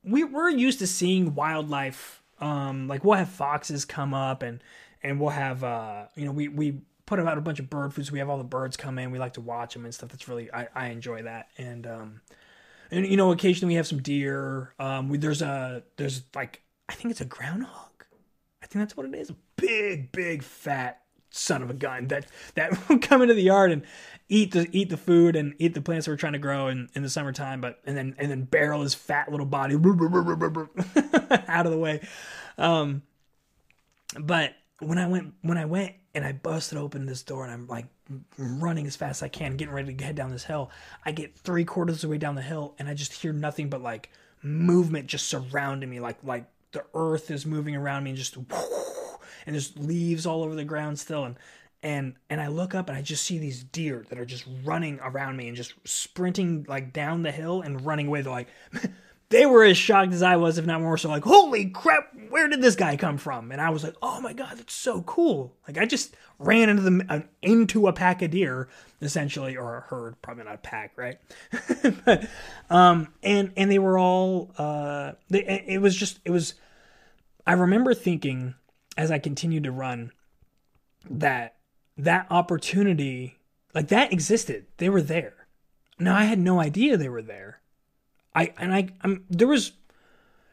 we we're used to seeing wildlife. Um, like we'll have foxes come up, and and we'll have uh, you know, we we. put out a bunch of bird foods. We have all the birds come in. We like to watch them and stuff. That's really, I, I enjoy that. And, um, and, you know, occasionally we have some deer. Um, we, there's a, there's like, I think it's a groundhog. I think that's what it is. A big, big fat son of a gun that, that will come into the yard and eat the, eat the food and eat the plants that we're trying to grow in, in the summertime. But, and then, and then barrel his fat little body out of the way. Um, but when I went, when I went, and I busted open this door, and I'm like running as fast as I can, getting ready to head down this hill. I get three quarters of the way down the hill, and I just hear nothing but like movement just surrounding me. Like, like the earth is moving around me, and just, and there's leaves all over the ground still. And, and, and I look up, and I just see these deer that are just running around me and just sprinting like down the hill and running away. They're like, they were as shocked as I was, if not more so, like, holy crap, where did this guy come from? And I was like, oh my God, that's so cool. Like, I just ran into the, uh, into a pack of deer, essentially, or a herd, probably not a pack, right? But, um, and, and they were all, uh, they, it was just, it was, I remember thinking as I continued to run that that opportunity, like that existed. They were there. Now, I had no idea they were there. I, and I, I'm, there was,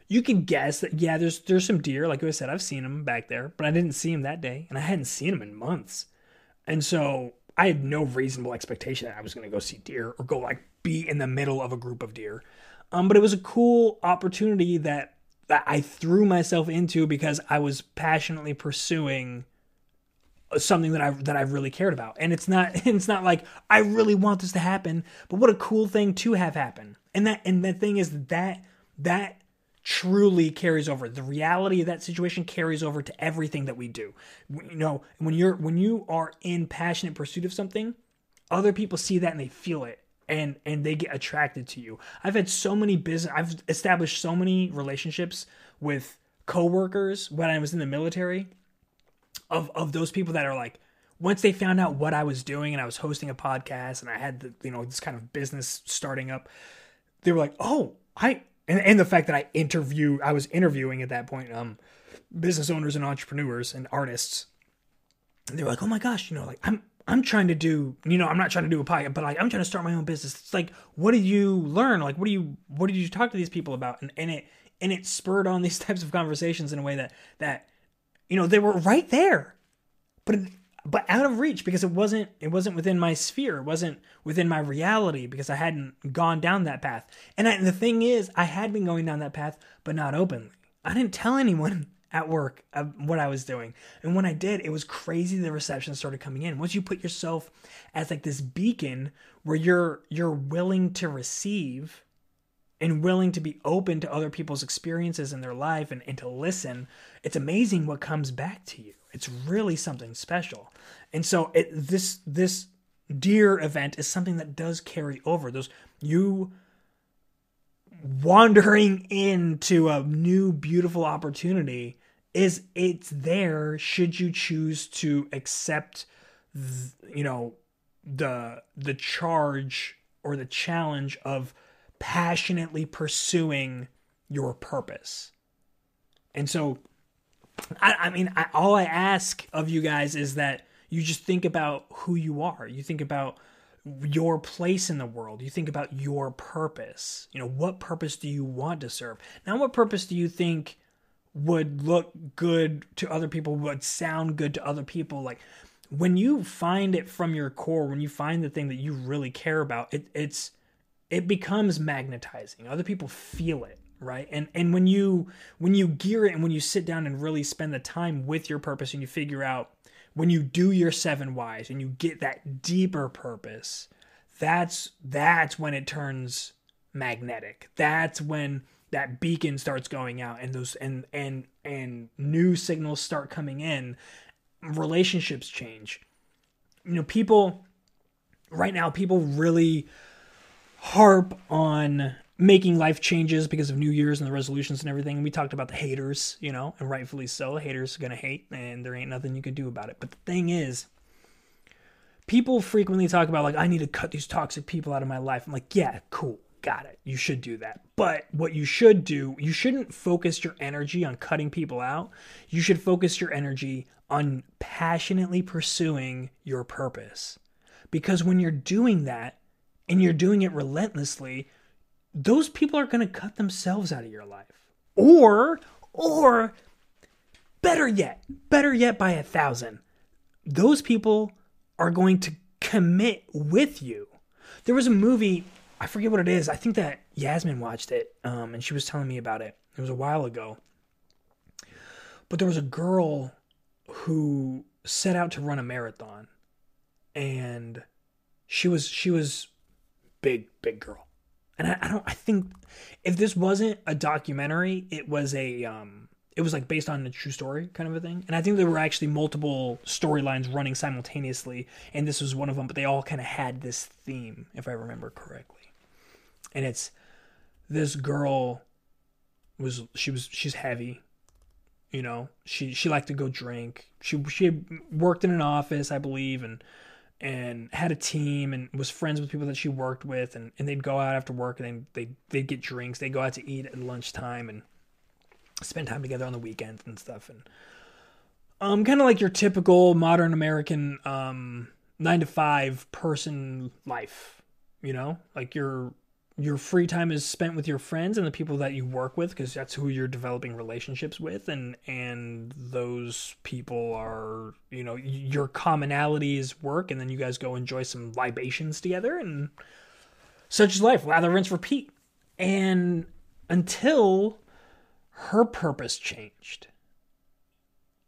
you could guess that, yeah, there's, there's some deer. Like I said, I've seen them back there, but I didn't see them that day, and I hadn't seen them in months. And so I had no reasonable expectation that I was going to go see deer or go like be in the middle of a group of deer. Um, but it was a cool opportunity that, that I threw myself into because I was passionately pursuing something that I, that I really cared about. And it's not, it's not like I really want this to happen, but what a cool thing to have happen. And that, and the thing is that that truly carries over. The reality of that situation carries over to everything that we do. You know, when you're, when you are in passionate pursuit of something, other people see that and they feel it, and, and they get attracted to you. I've had so many business, I've established so many relationships with coworkers when I was in the military of, of those people that are like, once they found out what I was doing and I was hosting a podcast and I had the, you know, this kind of business starting up, they were like, oh, I, and, and the fact that I interview, I was interviewing at that point, um, business owners and entrepreneurs and artists. And they were like, oh my gosh, you know, like I'm, I'm trying to do, you know, I'm not trying to do a podcast, but like, I'm trying to start my own business. It's like, what did you learn? Like, what do you, what did you talk to these people about? And, and it, and it spurred on these types of conversations in a way that, that, you know, they were right there, but it, but out of reach because it wasn't, it wasn't within my sphere. It wasn't within my reality because I hadn't gone down that path. And, I, and the thing is, I had been going down that path, but not openly. I didn't tell anyone at work what I was doing. And when I did, it was crazy. The reception started coming in. Once you put yourself as like this beacon where you're, you're willing to receive and willing to be open to other people's experiences in their life and, and to listen, it's amazing what comes back to you. It's really something special. And so it, this this deer event is something that does carry over. Those, you wandering into a new beautiful opportunity, is it's there should you choose to accept th- you know the the charge or the challenge of passionately pursuing your purpose. And so I, I mean, I, all I ask of you guys is that you just think about who you are. You think about your place in the world. You think about your purpose. You know, what purpose do you want to serve? Now, what purpose do you think would look good to other people, would sound good to other people? Like, when you find it from your core, when you find the thing that you really care about, it, it's, it becomes magnetizing. Other people feel it. Right. And, and when you, when you gear it and when you sit down and really spend the time with your purpose and you figure out, when you do your seven whys and you get that deeper purpose, that's, that's when it turns magnetic. That's when that beacon starts going out and those, and, and, and new signals start coming in. relationships change. You know, people right now, people really harp on making life changes because of New Year's and the resolutions and everything. And we talked about the haters, you know, and rightfully so. Haters are going to hate, and there ain't nothing you can do about it. But the thing is, people frequently talk about, like, I need to cut these toxic people out of my life. I'm like, yeah, cool. Got it. You should do that. But what you should do, you shouldn't focus your energy on cutting people out. You should focus your energy on passionately pursuing your purpose. Because when you're doing that, and you're doing it relentlessly, those people are going to cut themselves out of your life. Or, or better yet, better yet by a thousand, those people are going to commit with you. There was a movie, I forget what it is. I think that Yasmin watched it, um, and she was telling me about it. It was a while ago. But there was a girl who set out to run a marathon, and she was she was big, big girl. And I, I don't. I think if this wasn't a documentary, it was a. Um, It was like based on a true story kind of a thing. And I think there were actually multiple storylines running simultaneously. And this was one of them, but they all kind of had this theme, if I remember correctly. And it's this girl was, she was, she's heavy, you know, she, she liked to go drink. She, she worked in an office, I believe, and, and had a team and was friends with people that she worked with. And, and they'd go out after work and they, they, they'd get drinks. They'd go out to eat at lunchtime and spend time together on the weekends and stuff. And um, kind of like your typical modern American um, nine to five person life, you know, like your, your free time is spent with your friends and the people that you work with, because that's who you're developing relationships with. And, and those people are, you know, your commonality is work. And then you guys go enjoy some libations together, and such is life. Lather, rinse, repeat. And until her purpose changed.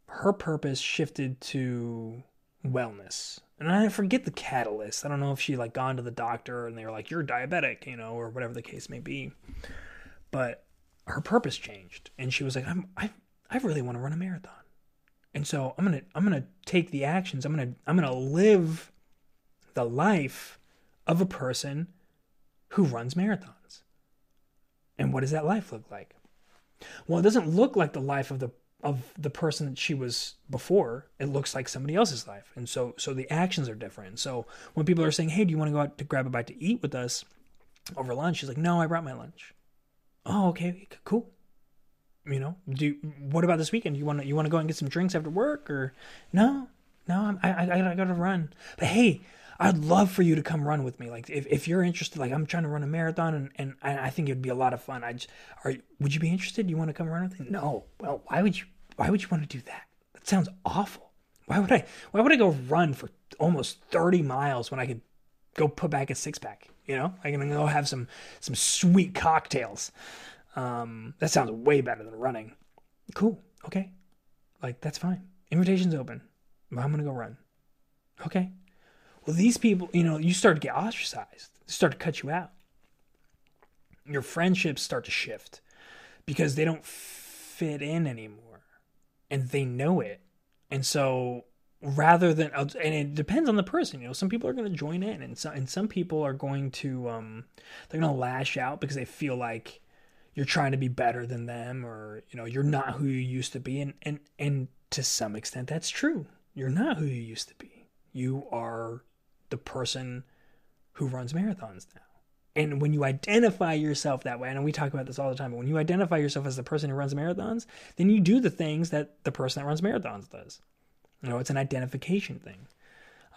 Her purpose shifted to wellness. And I forget the catalyst. I don't know if she like gone to the doctor and they were like, you're diabetic, you know, or whatever the case may be. But her purpose changed. And she was like, I'm, I I really want to run a marathon. And so I'm going to, I'm going to take the actions. I'm going to, I'm going to live the life of a person who runs marathons. And what does that life look like? Well, it doesn't look like the life of the of the person that she was before. It looks like somebody else's life. And so so the actions are different. So when people are saying, hey, do you want to go out to grab a bite to eat with us over lunch? She's like, no, I brought my lunch. Oh, okay, cool. You know, do what about this weekend? You want to you want to go and get some drinks after work? Or no, no, I'm, I I I got to run. But hey, I'd love for you to come run with me. Like if, if you're interested, like I'm trying to run a marathon and, and I think it'd be a lot of fun. I just, are, would you be interested? You want to come run with me? No. Well, why would you, why would you want to do that? That sounds awful. Why would I, why would I go run for almost thirty miles when I could go put back a six pack, you know, I can go have some, some sweet cocktails. Um, that sounds way better than running. Cool. Okay. Like that's fine. Invitation's open. I'm going to go run. Okay. Well, these people, you know, you start to get ostracized. They start to cut you out. Your friendships start to shift because they don't fit in anymore, and they know it. And so rather than, and it depends on the person, you know, some people are going to join in, and some, and some people are going to, um, they're going to lash out because they feel like you're trying to be better than them, or, you know, you're not who you used to be. And, and, and to some extent that's true. You're not who you used to be. You are the person who runs marathons now. And when you identify yourself that way, I know we talk about this all the time, but when you identify yourself as the person who runs marathons, then you do the things that the person that runs marathons does. You know, it's an identification thing.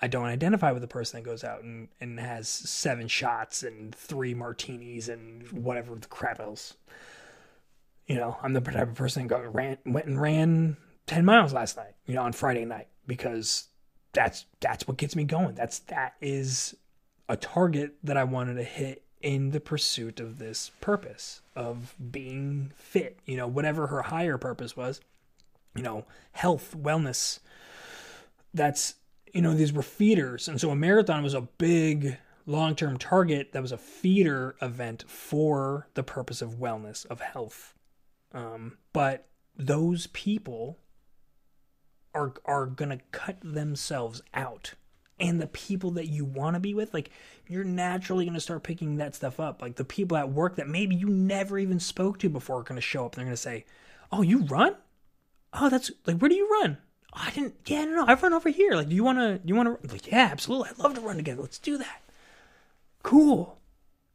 I don't identify with the person that goes out and, and has seven shots and three martinis and whatever the crap else. You know, I'm the type of person that go, ran, went and ran ten miles last night, you know, on Friday night, because That's that's what gets me going. That's that is a target that I wanted to hit in the pursuit of this purpose of being fit. You know, whatever her higher purpose was, you know, health, wellness. That's, you know, these were feeders. And so a marathon was a big long-term target that was a feeder event for the purpose of wellness, of health. Um, but those people are are gonna cut themselves out. And the people that you want to be with, like, you're naturally going to start picking that stuff up. Like, the people at work that maybe you never even spoke to before are going to show up. And they're going to say, oh, you run? Oh, that's, like, where do you run? Oh, I didn't, yeah, no, no, I've run over here. Like, do you want to, you want to, like, yeah, absolutely. I'd love to run together. Let's do that. Cool.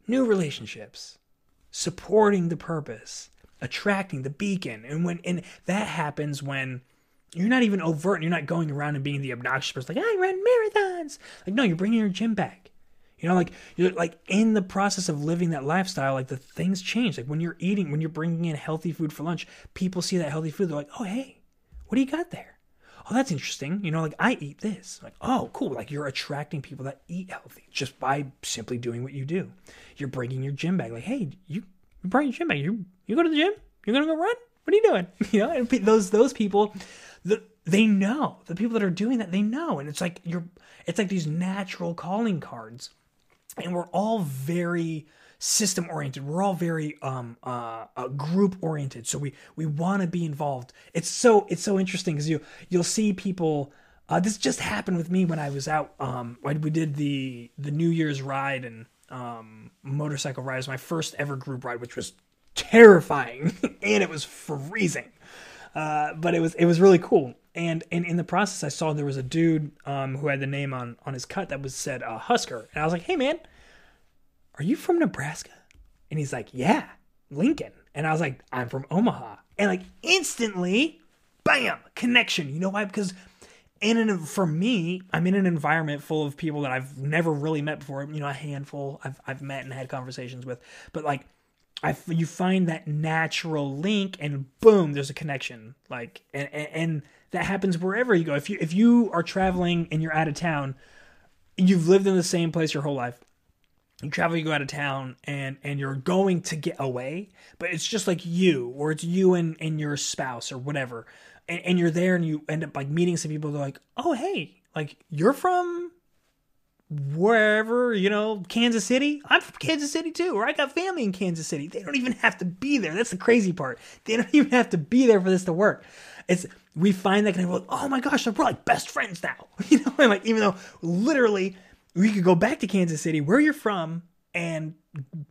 New relationships. Supporting the purpose. Attracting the beacon. And when, and that happens when you're not even overt and you're not going around and being the obnoxious person, like, I ran marathons. Like, no, you're bringing your gym bag. You know, like, you're like in the process of living that lifestyle, like, the things change. Like, when you're eating, when you're bringing in healthy food for lunch, people see that healthy food. They're like, oh, hey, what do you got there? Oh, that's interesting. You know, like, I eat this. Like, oh, cool. Like, you're attracting people that eat healthy just by simply doing what you do. You're bringing your gym bag. Like, hey, you brought your gym bag. You, you go to the gym? You're going to go run? What are you doing? You know, and those, those people, the, they know, the people that are doing that, they know. And it's like, you're, it's like these natural calling cards, and we're all very system oriented. We're all very, um, uh, uh group oriented. So we, we want to be involved. It's so, it's so interesting because you, you'll see people, uh, this just happened with me when I was out, um, when we did the, the New Year's ride and, um, motorcycle ride. It was my first ever group ride, which was terrifying and it was freezing, uh but it was it was really cool. And and in the process I saw there was a dude um who had the name on on his cut that was said uh Husker, and I was like, hey man, are you from Nebraska? And he's like, yeah, Lincoln. And I was like, I'm from Omaha. And like instantly, bam, connection. You know why? Because in an, for me, I'm in an environment full of people that I've never really met before. You know, a handful I've I've met and had conversations with, but like I, you find that natural link and boom, there's a connection. Like, and, and, and that happens wherever you go. If you, if you are traveling and you're out of town, you've lived in the same place your whole life. You travel, you go out of town and, and you're going to get away, but it's just like you, or it's you and, and your spouse or whatever. And, and you're there and you end up like meeting some people. They're like, oh, hey, like you're from wherever, you know, Kansas City. I'm from Kansas City too, or I got family in Kansas City. They don't even have to be there. That's the crazy part. They don't even have to be there for this to work. It's, we find that, like, oh my gosh, we're like best friends now. You know, and like, even though literally we could go back to Kansas City, where you're from, and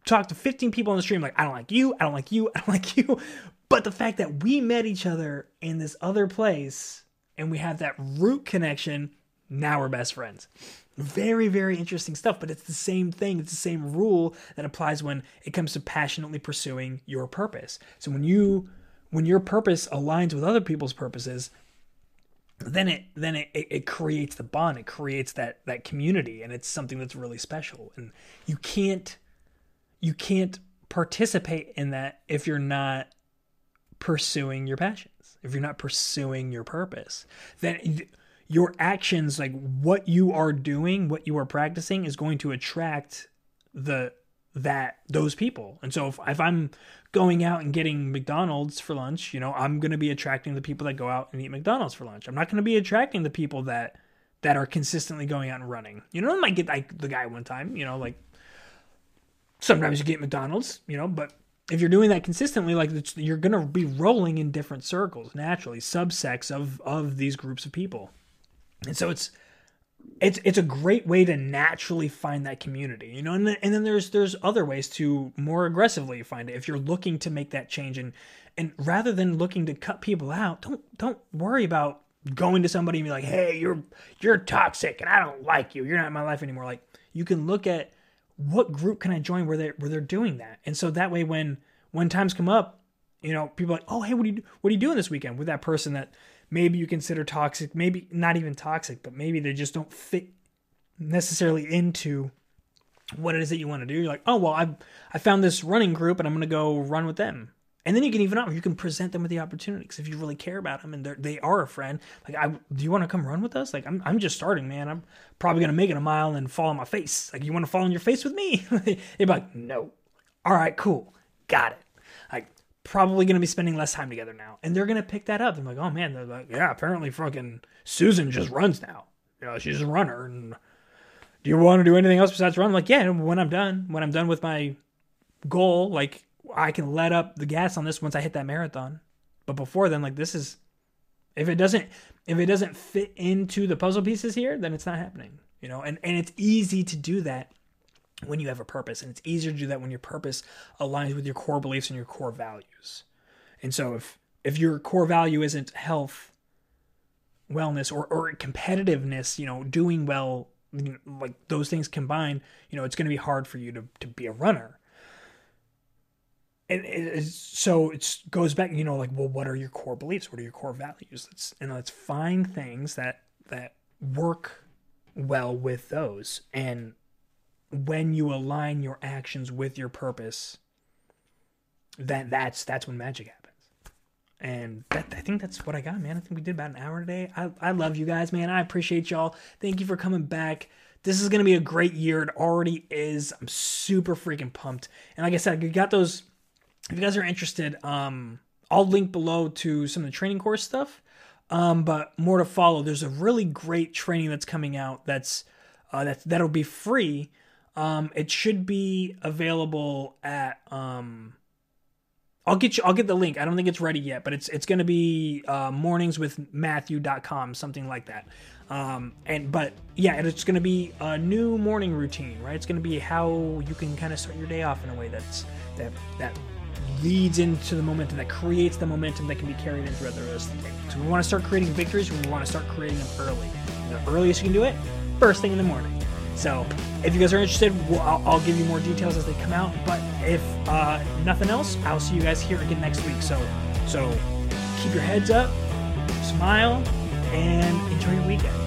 talk to fifteen people on the stream. Like, I don't like you. I don't like you. I don't like you. But the fact that we met each other in this other place and we have that root connection, now we're best friends. Very, very interesting stuff, but it's the same thing. It's the same rule that applies when it comes to passionately pursuing your purpose. So when you, when your purpose aligns with other people's purposes, then it, then it, it, it creates the bond. It creates that, that community, and it's something that's really special. And you can't, you can't participate in that if you're not pursuing your passions, if you're not pursuing your purpose. Then your actions, like what you are doing, what you are practicing, is going to attract the that those people. And so if, if I'm going out and getting McDonald's for lunch, you know, I'm going to be attracting the people that go out and eat McDonald's for lunch. I'm not going to be attracting the people that that are consistently going out and running. You know, I might get like the guy one time, you know, like sometimes you get McDonald's, you know, but if you're doing that consistently, like you're going to be rolling in different circles, naturally, subsects of of these groups of people. And so it's, it's, it's a great way to naturally find that community, you know, and then, and then there's, there's other ways to more aggressively find it. If you're looking to make that change, and, and rather than looking to cut people out, don't, don't worry about going to somebody and be like, hey, you're, you're toxic and I don't like you. You're not in my life anymore. Like, you can look at what group can I join where they, where they're doing that. And so that way, when, when times come up, you know, people are like, oh, hey, what are you, what are you doing this weekend with that person that maybe you consider toxic, maybe not even toxic, but maybe they just don't fit necessarily into what it is that you want to do. You're like, oh, well, I I found this running group and I'm going to go run with them. And then you can even, you can present them with the opportunity, because if you really care about them and they are a friend, like, I, do you want to come run with us? Like, I'm I'm just starting, man. I'm probably going to make it a mile and fall on my face. Like, you want to fall on your face with me? They'd be like, no. All right, cool. Got it. Like, probably going to be spending less time together now. And they're going to pick that up. They're like, oh man, they're like, yeah, apparently fucking Susan just runs now. You know, she's a runner. And do you want to do anything else besides run? I'm like, yeah, when I'm done, when I'm done with my goal, like I can let up the gas on this once I hit that marathon. But before then, like, this is, If it doesn't, if it doesn't fit into the puzzle pieces here, then it's not happening, you know, and, and it's easy to do that when you have a purpose, and it's easier to do that when your purpose aligns with your core beliefs and your core values. And so if, if your core value isn't health, wellness, or, or competitiveness, you know, doing well, you know, like those things combined, you know, it's going to be hard for you to, to be a runner. And it is, so it goes back, you know, like, well, what are your core beliefs? What are your core values? Let's, and let's find things that, that work well with those. And when you align your actions with your purpose, then that's, that's when magic happens. And that, I think that's what I got, man. I think we did about an hour today. I, I love you guys, man. I appreciate y'all. Thank you for coming back. This is going to be a great year. It already is. I'm super freaking pumped. And like I said, you got those. If you guys are interested, um, I'll link below to some of the training course stuff, um, but more to follow. There's a really great training that's coming out that's uh, that's that'll be free. Um, it should be available at. Um, I'll get you. I'll get the link. I don't think it's ready yet, but it's it's going to be uh, mornings with matthew dot com, something like that. Um, and but yeah, and it's going to be a new morning routine, right? It's going to be how you can kind of start your day off in a way that's that that. leads into the momentum, that creates the momentum that can be carried in throughout the rest of the day. So we want to start creating victories. We want to start creating them early. And the earliest you can do it, first thing in the morning. So if you guys are interested, we'll, I'll, I'll give you more details as they come out. But if uh, nothing else, I'll see you guys here again next week. So, so keep your heads up, smile, and enjoy your weekend.